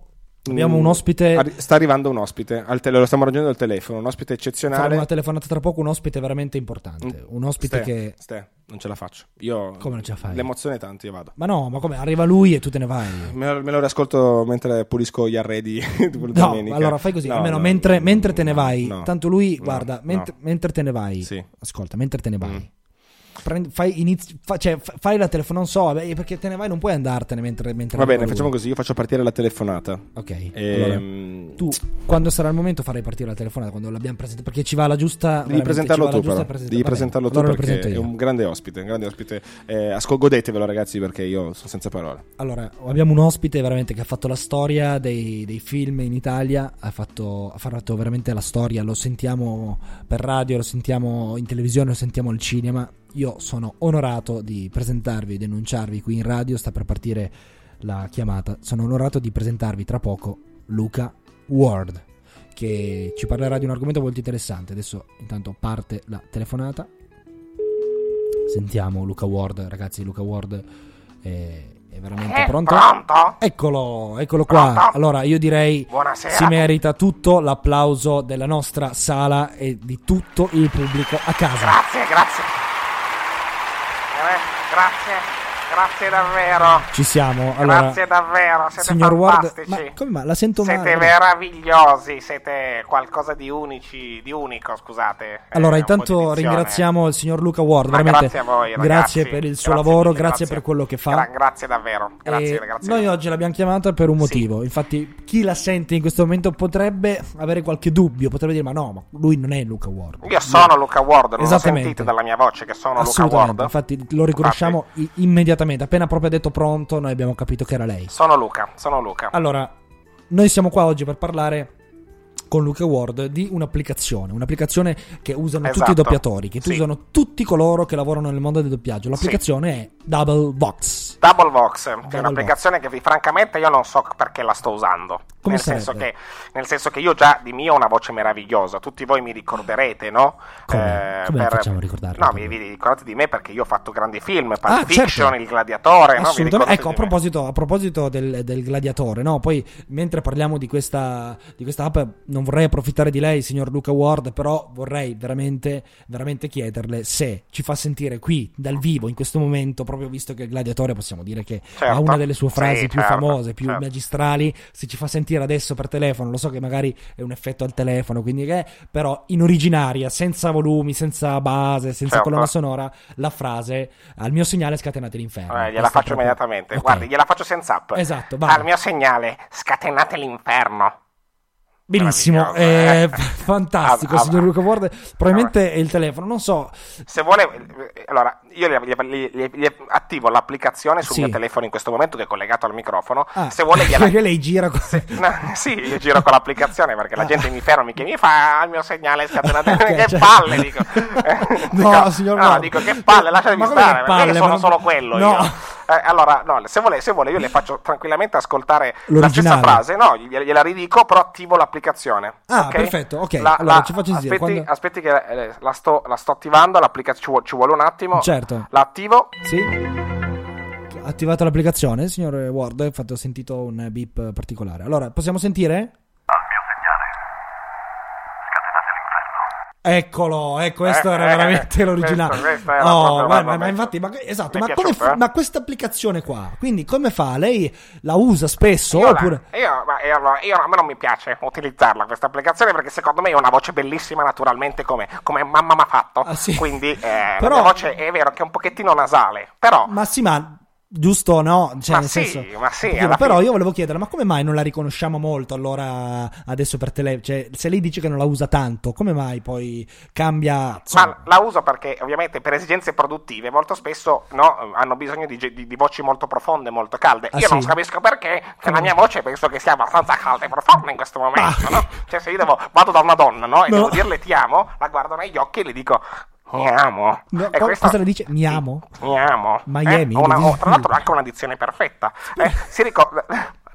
abbiamo un ospite, sta arrivando un ospite al tele, lo stiamo raggiungendo al telefono, un ospite eccezionale. Faremo una telefonata tra poco, un ospite veramente importante, un ospite ste, che ste, non ce la faccio io. Come non ce la fai? L'emozione è tanta, io vado. Ma no, ma come arriva lui e tu te ne vai? Me lo, me lo riascolto mentre pulisco gli arredi. No, allora fai così, no, almeno no, mentre, no, mentre te ne vai no, tanto lui no, guarda no. Ment- mentre te ne vai sì. Ascolta, mentre te ne vai mm. Prendi, fai, inizi, fa, cioè, fai la telefonata, non so, perché te ne vai, non puoi andartene mentre, mentre va bene, lui. Facciamo così, io faccio partire la telefonata. Ok, e, allora, tu quando sarà il momento farai partire la telefonata, quando l'abbiamo presentata, perché ci va la giusta. Devi presentarlo tu, però devi presentarlo tu, allora perché è un grande ospite, un grande ospite. Eh, ascol- godetevelo ragazzi, perché io sono senza parole. Allora, abbiamo un ospite veramente che ha fatto la storia dei, dei film in Italia, ha fatto, ha fatto veramente la storia, lo sentiamo per radio, lo sentiamo in televisione, lo sentiamo al cinema. Io sono onorato di presentarvi, di annunciarvi qui in radio, sta per partire la chiamata, sono onorato di presentarvi tra poco Luca Ward, che ci parlerà di un argomento molto interessante. Adesso intanto parte la telefonata, sentiamo Luca Ward, ragazzi. Luca Ward è, è veramente eh, pronto? pronto? Eccolo, eccolo pronto? qua. Allora io direi buonasera. Si merita tutto l'applauso della nostra sala e di tutto il pubblico a casa. Grazie, grazie. Grazie, grazie davvero. Ci siamo. Allora, grazie davvero, siete signor fantastici. Ward, ma come, ma la sento male. Siete meravigliosi, siete qualcosa di unici, di unico, scusate. Allora, eh, intanto ringraziamo il signor Luca Ward, ma veramente. Grazie a voi, ragazzi. Grazie per il suo grazie lavoro, mille, grazie, grazie per quello che fa. Gra- grazie davvero. Grazie, grazie. Noi oggi l'abbiamo chiamata per un motivo. Sì. Infatti, chi la sente in questo momento potrebbe avere qualche dubbio, potrebbe dire "Ma no, ma lui non è Luca Ward". Io sono no. Luca Ward, non lo sentite dalla mia voce che sono Luca Ward. Infatti lo riconosciamo immediatamente, appena proprio ha detto pronto, noi abbiamo capito che era lei. Sono Luca, sono Luca. Allora, noi siamo qua oggi per parlare con Luca Ward di un'applicazione, un'applicazione che usano esatto. tutti i doppiatori, che sì. usano tutti coloro che lavorano nel mondo del doppiaggio. L'applicazione sì. è Double Vox. Double Vox, Double che è un'applicazione Vox. Che francamente io non so perché la sto usando. Come nel sarebbe? senso che nel senso che io già di mio ho una voce meravigliosa, tutti voi mi ricorderete, no? Come, eh, come per... facciamo ricordarlo? No, vi, vi ricordate di me perché io ho fatto grandi film, Pulp ah, Fiction, certo. Il Gladiatore, no? Vi ecco, a proposito, a proposito del, del Gladiatore, no? Poi mentre parliamo di questa di questa app non vorrei approfittare di lei, signor Luca Ward, però vorrei veramente veramente chiederle se ci fa sentire qui dal vivo in questo momento, proprio visto che il Gladiatore possiamo dire che certo. ha una delle sue frasi sì, più certo, famose, più certo. magistrali, se ci fa sentire adesso per telefono. Lo so che magari è un effetto al telefono, quindi che è, però in originaria, senza volumi, senza base, senza certo. colonna sonora, la frase "al mio segnale scatenate l'inferno". Eh, gliela faccio proprio... immediatamente. Okay. Guardi, gliela faccio senza app. Esatto, vai. Al mio segnale scatenate l'inferno. Benissimo, eh, fantastico, ah, signor Luca Ward. Probabilmente è il telefono, non so. Se vuole, allora io gli, gli, gli, gli attivo l'applicazione sul sì. mio telefono in questo momento che è collegato al microfono. Ah, se vuole gliela... perché lei gira con... no, sì, io giro con l'applicazione perché la ah. gente mi ferma, mi chiede, mi fa il mio segnale scatenato. Okay, che cioè... palle, dico. No, dico, signor Ward. No, dico che palle, lasciatemi stare, palle, perché sono ma... solo quello no. io. Eh, allora, no, se vuole, se vuole io le faccio tranquillamente ascoltare l'originale. La stessa frase, no, gliela ridico, però attivo l'applicazione. Ah, okay? Perfetto, ok. La, allora, la, ci faccio aspetti, quando... aspetti che eh, la, sto, la sto attivando, l'applicazione ci vuole un attimo. Certo. La attivo. Sì. Ha attivato l'applicazione, signor Ward, infatti ho sentito un beep particolare. Allora, possiamo sentire? Eccolo, ecco, questo eh, era eh, veramente eh, l'originale. Questo, questo oh, ma, ma, ma infatti, ma, esatto, ma, come fa, ma questa applicazione qua, quindi come fa? Lei la usa spesso? Io, oppure... la, io, ma io, io a me non mi piace utilizzarla questa applicazione, perché secondo me è una voce bellissima naturalmente, come, come mamma m'ha fatto. Ah, sì. Quindi eh, però, la mia voce è vero che è un pochettino nasale, però... Massima... Giusto, no? Cioè, ma nel sì, senso, ma sì, perché, però fine. Io volevo chiedere, ma come mai non la riconosciamo molto allora adesso per telefono? Cioè, se lei dice che non la usa tanto, come mai poi cambia? Insomma... Ma la uso perché ovviamente per esigenze produttive molto spesso no, hanno bisogno di, di, di voci molto profonde, molto calde. Ah, io sì? Non capisco perché, che la mia voce penso che sia abbastanza calda e profonda in questo momento, no? Cioè, se io devo, vado da una donna, no? E no. devo dirle ti amo, la guardo negli occhi e le dico... Mi amo. No, e co- questa... Cosa le dice? Mi amo? Mi amo. Miami. Eh, una, oh, tra l'altro anche una dizione perfetta. Eh, si ricorda...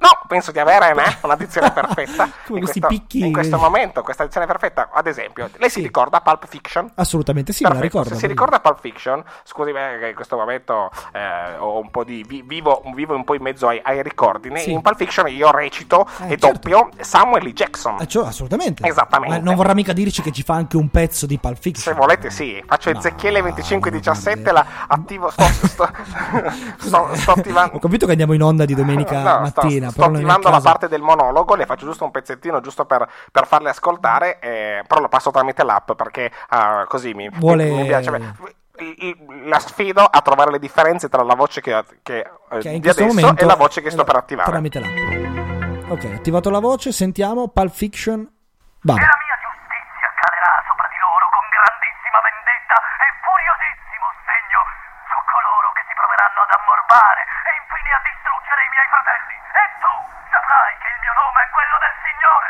No, penso di avere né, una dizione perfetta. Come in, questi questo, picchi... in questo momento, questa dizione perfetta, ad esempio, lei sì. si ricorda Pulp Fiction? Assolutamente sì, me la ricordo. Se si ricorda Pulp Fiction, scusi me che in questo momento eh, ho un po' di vi, vivo, vivo un po' in mezzo ai, ai ricordi. Sì. In Pulp Fiction io recito eh, e certo. doppio Samuel L. Jackson. Eh, cioè, assolutamente. Esattamente. Ma non vorrà mica dirci che ci fa anche un pezzo di Pulp Fiction. Se volete, sì. Faccio no, Ezechiele venticinque diciassette, no, la attivo. Sto, sto, sto, sto attivando. Ho capito che andiamo in onda di domenica no, mattina. Sto, Sto attivando la parte del monologo, le faccio giusto un pezzettino giusto per, per farle ascoltare, eh, però lo passo tramite l'app perché uh, così mi, Vuole... mi, mi piace. La sfido a trovare le differenze tra la voce che, che, che di adesso e la voce che sto per attivare. Tramite l'app. Ok, attivato la voce, sentiamo Pulp Fiction. Vado. La mia giustizia calerà sopra di loro con grandissima vendetta e furiosissimo segno su coloro che si proveranno ad ammorbare e infine a distruggere i miei fratelli. E tu saprai che il mio nome è quello del Signore,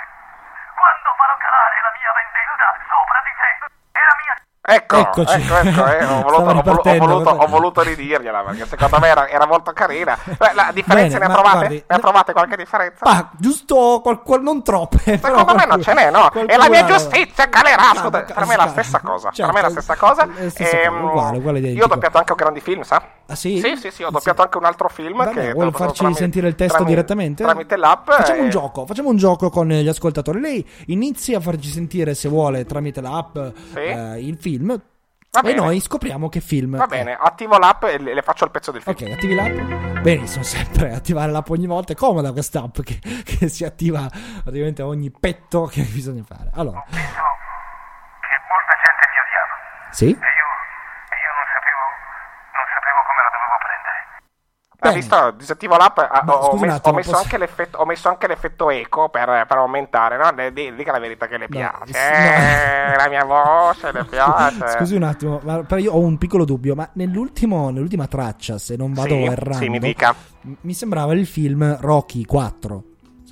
quando farò calare la mia vendetta sopra di te e la mia... Ecco, Eccoci. ecco, ecco eh, ho, voluto, ho, voluto, ho voluto ridirgliela perché secondo me era, era molto carina. La differenza Bene, ne, ha trovate? Guardi, ne ha trovate qualche differenza? Ah, giusto, qual, qual, non troppe. Però secondo qualcuno, me non ce n'è, no? E la mia giustizia calerà. No, per me è la stessa cosa. Certo, per me è la stessa cosa. Stessa ehm, cosa uguale, uguale io ho doppiato anche un grandi film, sa? Ah, sì? Sì, sì, sì, ho doppiato sì. anche un altro film. Bene, che vuole farci tramite, sentire il testo tramite, direttamente? Tramite l'app. Facciamo e... un gioco, facciamo un gioco con gli ascoltatori. Lei inizia a farci sentire, se vuole, tramite l'app il film. Film va bene. E noi scopriamo che film va bene è. Attivo l'app e le faccio il pezzo del film. Ok, attivi l'app, benissimo, sempre attivare l'app ogni volta, è comoda questa app che, che si attiva praticamente ogni petto che bisogna fare. Allora penso che molta gente mi odiava, sì, e io, e io non sapevo non sapevo come la dovevo prendere. Hai visto? Disattivo l'app, ma, ho, messo, attimo, ho, messo posso... anche ho messo anche l'effetto eco per, per aumentare, no? Dica la verità che le piace, no, eh, no. La mia voce le piace. Scusi un attimo, ma io ho un piccolo dubbio, ma nell'ultimo, nell'ultima traccia, se non vado sì, errando, sì, mi, dica. mi sembrava il film Rocky quattro.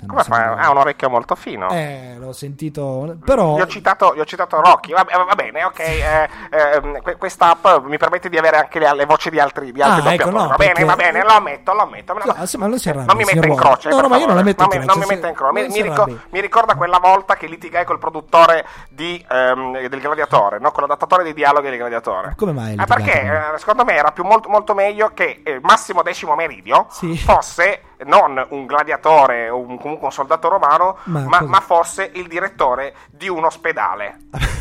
Come fa? Ha un orecchio molto fino. Eh, l'ho sentito. Però. Gli ho citato, gli ho citato Rocky. Va, va bene, ok. Eh, eh, questa app mi permette di avere anche le, le voci di altri, di altri ah, ecco, no, va bene, perché... va bene, lo ammetto, lo ammetto. No, la... sì, ma non si arrabbia, non mi mette in croce. No, no, ma io non la metto non in croce. Non mi mette in croce. Mi, mi, ricor- mi ricorda quella volta che litigai col produttore di, ehm, del Gladiatore, no? Con l'adattatore dei dialoghi del Gladiatore. Come mai? Eh, perché eh, secondo me era più molto, molto meglio che eh, Massimo Decimo Meridio sì. fosse. Non un gladiatore o un, comunque un soldato romano, ma, ma, ma fosse il direttore di un ospedale.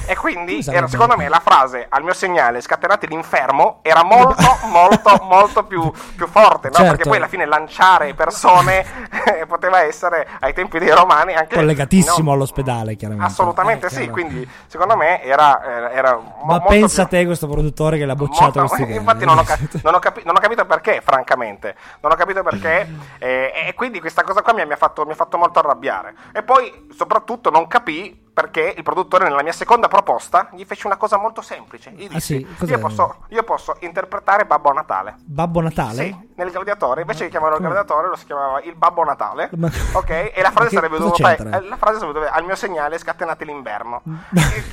E quindi, era, secondo me, la frase al mio segnale scatenate l'infermo era molto, molto, molto più, più forte, no? Certo. Perché poi alla fine lanciare persone eh, poteva essere ai tempi dei romani anche collegatissimo no, all'ospedale, chiaramente. Assolutamente eh, sì. Chiaro. Quindi, secondo me, era. era ma mo- pensa a più... te, questo produttore che l'ha bocciato. Molto... Infatti, non ho, cap- non, ho capi- non ho capito perché, francamente, non ho capito perché. E quindi questa cosa qua mi ha, fatto, mi ha fatto molto arrabbiare. E poi soprattutto non capii perché il produttore nella mia seconda proposta gli fece una cosa molto semplice. Gli disse, ah sì, io, posso, io posso interpretare Babbo Natale. Babbo Natale? Sì, nel Gladiatore. Invece che chiamarlo il Gladiatore lo si chiamava il Babbo Natale. Ma... Ok? E la frase sarebbe dovuta... La frase sarebbe dovuta... Al mio segnale scatenate l'inverno.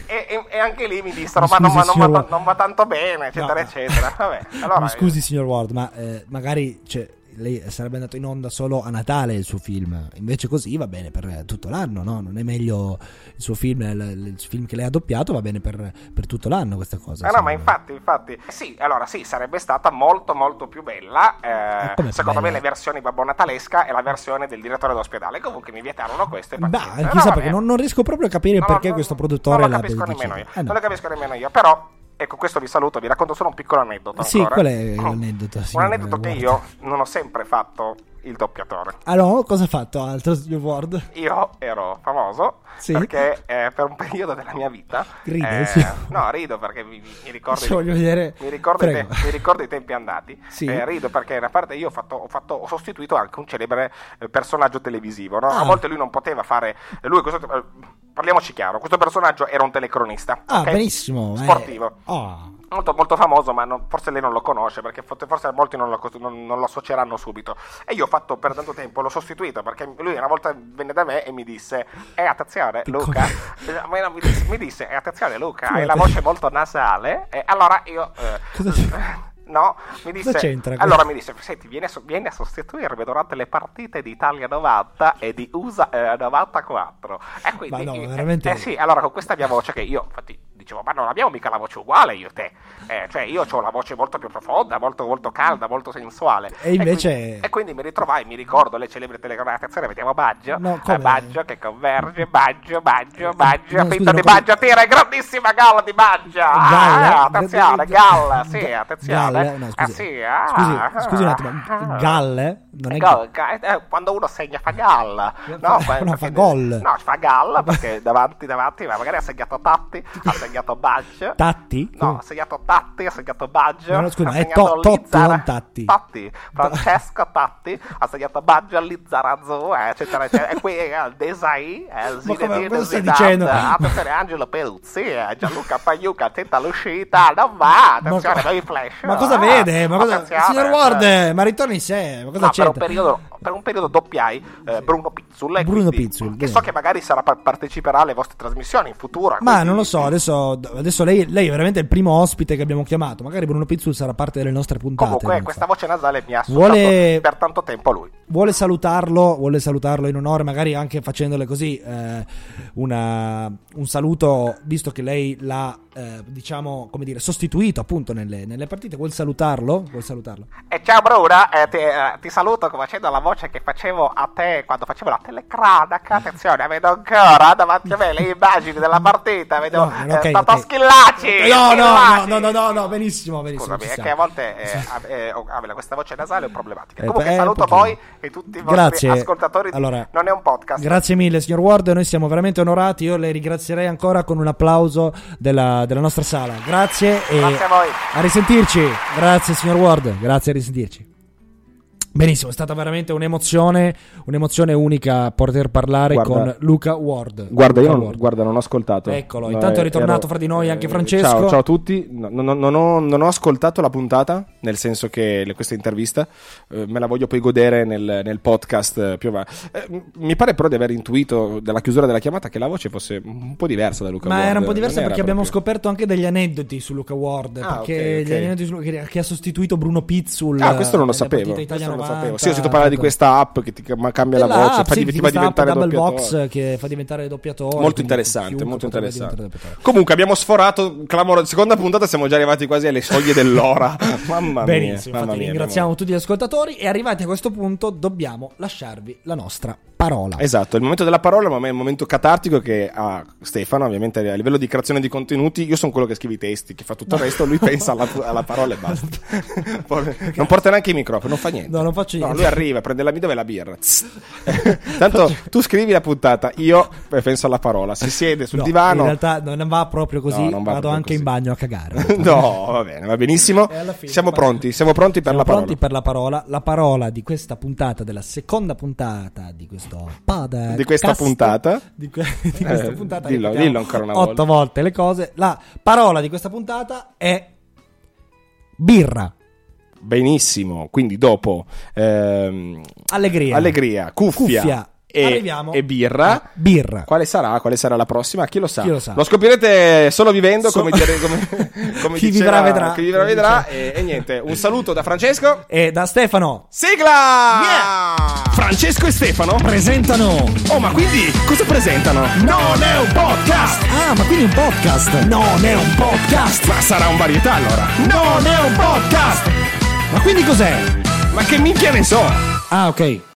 e, e, e anche lì mi dissero, ma, ma, ma non, va, non va tanto bene, eccetera, no. eccetera. Vabbè, allora, mi scusi, signor Ward, ma eh, magari... Cioè... lei sarebbe andato in onda solo a Natale il suo film, invece così va bene per tutto l'anno, no? Non è meglio il suo film, il, il film che lei ha doppiato va bene per, per tutto l'anno questa cosa? Ah, no, ma infatti, infatti sì, allora sì, sarebbe stata molto molto più bella, eh, secondo bella? me le versioni Babbo Natalesca e la versione del direttore d'ospedale, comunque mi vietarono queste. Beh, chissà, no, perché non, non riesco proprio a capire no, perché no, questo produttore non lo capisco la nemmeno io, eh, no. non lo capisco nemmeno io, però ecco, questo vi saluto, vi racconto solo un piccolo aneddoto. Sì, ancora. Qual è l'aneddoto? Sì, un aneddoto che Ward. Io non ho sempre fatto il doppiatore. Ah no? Cosa ha fatto altro, signor Ward? Io ero famoso sì. perché eh, per un periodo della mia vita... Ride, eh, sì. No, rido perché mi, mi ricordo... Ci voglio vedere... Mi ricordo, te, mi ricordo i tempi andati. Sì. Eh, rido perché in una parte io ho, fatto, ho, fatto, ho sostituito anche un celebre personaggio televisivo, no? Ah. A volte lui non poteva fare... Lui questo... Parliamoci chiaro, questo personaggio era un telecronista. Ah, okay? Benissimo. Sportivo. Eh. Oh. Molto, molto famoso, ma non, forse lei non lo conosce, perché forse molti non lo, non, non lo associeranno subito. E io ho fatto per tanto tempo, l'ho sostituito, perché lui una volta venne da me e mi disse eh, attenzione Luca, mi disse, mi disse eh, attenzione Luca, hai la voce molto nasale. E allora io... Eh, no, mi disse, allora mi disse senti, vieni a, vieni a sostituirmi durante le partite di Italia novanta e di U S A eh, novantaquattro. E quindi ma no, veramente... eh, eh, sì, allora con questa mia voce che io infatti dicevo ma non abbiamo mica la voce uguale io e te, eh, cioè io ho la voce molto più profonda, molto molto calda, molto sensuale, e invece e quindi, e quindi mi ritrovai, mi ricordo le celebri telecamere, attenzione vediamo Baggio, no, eh, Baggio che converge, Baggio Baggio Baggio no, finta no, di come... Baggio tira, grandissima galla di Baggio, ah, attenzione galla, sì attenzione. No, scusi. Ah, sì, ah, scusi, scusi un attimo, Galle non è gol, ga- eh, quando uno segna fa galla, no, no fa gol, no fa galla perché davanti davanti ma magari ha segnato Tatti, ha segnato Baggio, Tatti no ha segnato Tatti ha segnato Baggio, no, scusi, ha segnato to- Lizzar- Tatti Tatti Francesco Tatti ha segnato Baggio, Lizzarazzo eccetera eccetera, e qui eh, Desai eh, Zinedine Zidane, attenzione Angelo Peruzzi, eh, Gianluca Pagliuca tenta l'uscita, non va, attenzione noi flash. Ma cosa vede? Ma cosa... Signor Ward, eh. ma ritorni in sé, ma cosa no, c'entra? Per un periodo, per un periodo doppiai eh, Bruno Pizzul, Bruno quindi, Pizzul che so che magari sarà, parteciperà alle vostre trasmissioni in futuro. Ma quindi... non lo so, adesso, adesso lei, lei è veramente il primo ospite che abbiamo chiamato, magari Bruno Pizzul sarà parte delle nostre puntate. Comunque questa so. voce nasale mi ha ascoltato vuole... per tanto tempo a lui. Vuole salutarlo, vuole salutarlo in onore, magari anche facendole così eh, una, un saluto, visto che lei l'ha eh, diciamo come dire sostituito appunto nelle, nelle partite. Vuol salutarlo? Vuol salutarlo? Eh, ciao Bruna, eh, ti, eh, ti saluto facendo la voce che facevo a te quando facevo la telecronaca. Attenzione, vedo ancora davanti a me le immagini della partita, vedo no, no, okay, eh, Totò okay. Schillaci. No, Schillaci. No, no, no, no, no, benissimo, benissimo. Scusami, è che a volte eh, eh, eh, questa voce nasale è problematica. Eh, Comunque eh, saluto voi e tutti i grazie. vostri ascoltatori di allora, Non è un podcast. Grazie mille signor Ward, noi siamo veramente onorati, io le ringrazierei ancora con un applauso della, della nostra sala. Grazie e grazie a voi. A risentirci. Grazie signor Ward, grazie, a risentirci. Benissimo, è stata veramente un'emozione, un'emozione unica poter parlare guarda, con Luca Ward. Guarda, Luca io non, Ward. Guarda, non ho ascoltato. Eccolo, no, intanto è ritornato ero, fra di noi anche Francesco. Ciao, ciao a tutti, no, no, no, no, non ho ascoltato la puntata, nel senso che le, questa intervista eh, me la voglio poi godere nel, nel podcast più avanti. Eh, mi pare però di aver intuito dalla chiusura della chiamata che la voce fosse un po' diversa da Luca Ma Ward. Ma era un po' diversa perché abbiamo proprio... scoperto anche degli aneddoti su Luca Ward, ah, perché okay, okay. Gli aneddoti su, che, che ha sostituito Bruno Pizzul. Ah, questo non lo sapevo. Sapevo. Sì, ho sentito parlare di questa app che ti cambia la voce, app, fa, sì, di, ti fa diventare app, Double Vox che fa diventare doppiatore. Molto interessante, molto interessante. Comunque abbiamo sforato clamoro, seconda puntata, siamo già arrivati quasi alle soglie dell'ora. Mamma Benissimo, mia. Mamma mia, ringraziamo tutti gli ascoltatori e arrivati a questo punto dobbiamo lasciarvi la nostra parola. Esatto, il momento della parola, ma è un momento catartico che ha Stefano, ovviamente a livello di creazione di contenuti, io sono quello che scrive i testi, che fa tutto il resto, lui pensa alla, alla parola e basta. Non porta neanche il microfono, non fa niente. No, non faccio niente. No, lui arriva, prende la midova e la birra. Tanto tu scrivi la puntata, io penso alla parola, si siede sul no, divano. In realtà non va proprio così, no, va vado proprio anche così. In bagno a cagare. No, va bene, va benissimo. Fine, siamo va pronti, siamo pronti per siamo la parola. Siamo pronti per la parola. La parola di questa puntata, della seconda puntata di questo podcast, di questa puntata, di, que- di questa eh, puntata dillo, dillo ancora una volta. Otto volte le cose. La parola di questa puntata è birra. Benissimo, quindi dopo ehm, allegria, allegria, cuffia, cuffia e, e birra. Ah, birra. Quale sarà? Quale sarà la prossima? Chi lo sa? Chi lo sa? Lo scoprirete solo vivendo, so... come, dire, come, come chi diceva, vivrà vedrà. Chi vivrà vedrà. E, e niente, un saluto da Francesco e da Stefano. Sigla! Yeah! Francesco e Stefano presentano. Oh, ma quindi cosa presentano? Non è un podcast. Ah, ma quindi un podcast. Non è un podcast. Ma sarà un varietà allora. Non è un podcast. Ma quindi cos'è? Ma che minchia ne so. Ah, ok.